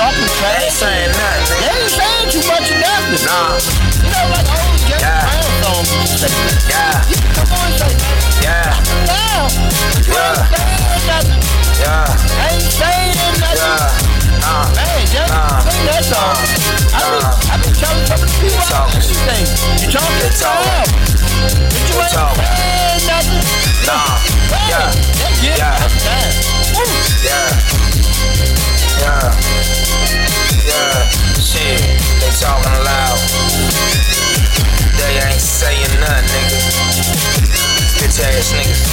jumping fast, saying nothing. They ain't saying too much of nothing. Nah. You know, like, I always get around on me. Yeah. You come on, say, I ain't saying nothing. Man, just sing that song. I've been telling some of the people about everything. You talking loud, but you ain't saying nothing. Shit, they talking loud. They ain't saying nothing, nigga. Bitch ass niggas.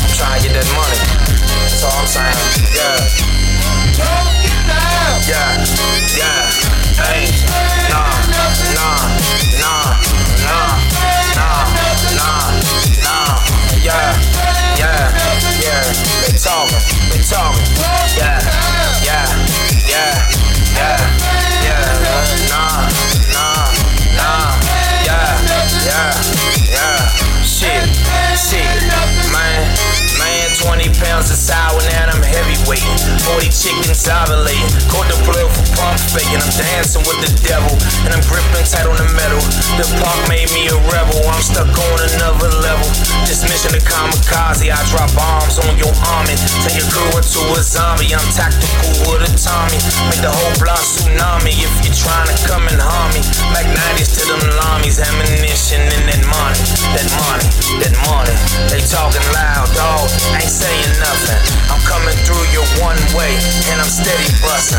I'm trying to get that money. That's all I'm saying. Talking loud. Hey, They talking, Shit, man, 20 pounds of sour, now I'm heavyweight, 40 chickens ovulating, caught the plug for pump fake, and I'm dancing with the devil, and I'm gripping tight on the metal, the punk made me a rebel, I'm stuck on another level, this mission to kamikaze, I drop bombs on your army, turn your crew into a zombie, I'm tactical with a Tommy, make the whole block tsunami, if you're trying to come and harm me, Mac 90s to them lammies, ammunition and that money, they talking loud, dawg, ain't saying nothing, I'm coming through your one way, and I'm steady bussin',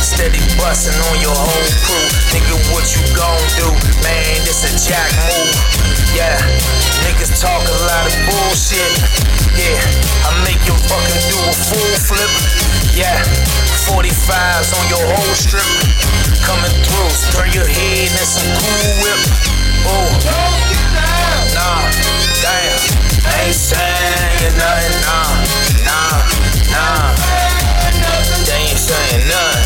steady bussin' on your whole crew, nigga, what you gon' do, man, this a jack move, niggas talk a lot of bullshit, I make you fucking do a full flip, 45s on your whole strip, coming through, turn your head and some cool whip, ain't saying nothing, they ain't saying nothing,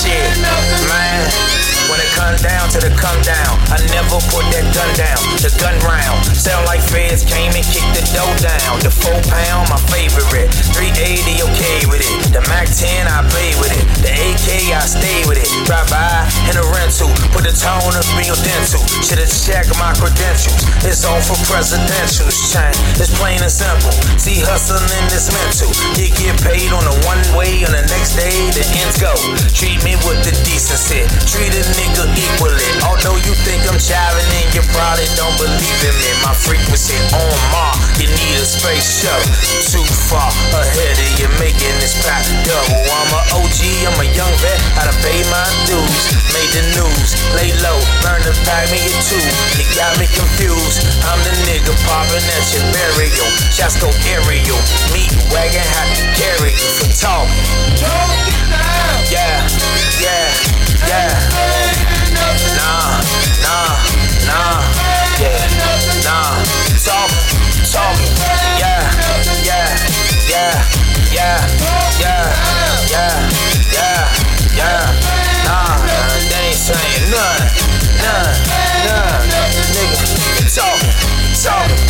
shit, man, when it comes down to the come down, I never put that gun down, the gun round, sound like feds came and kicked the dough down, the 4-pound, my favorite, 380, okay with it, the Mac 10, I play with it, the AK, I stay with it, drive by in a rental, put the tone up in your dental, shoulda checked my credentials, it's on for presidential, shine, it's plain and simple, see hustling is mental, you get paid on the one way, on the next day, the ends go, treat me with the decency, treat a nigga equally, although you think I'm jiving in, you probably don't believe in me. My frequency on Mars, you need a space shuttle. Too far ahead of you, making this pack double. I'm a OG, I'm a young vet, how to pay my dues. Made the news, lay low, learn to pack me a two. You got me confused, I'm the nigga popping at your burial. Shots go aerial, meat wagon had to carry you for talking. They ain't saying nothing, nigga, talking.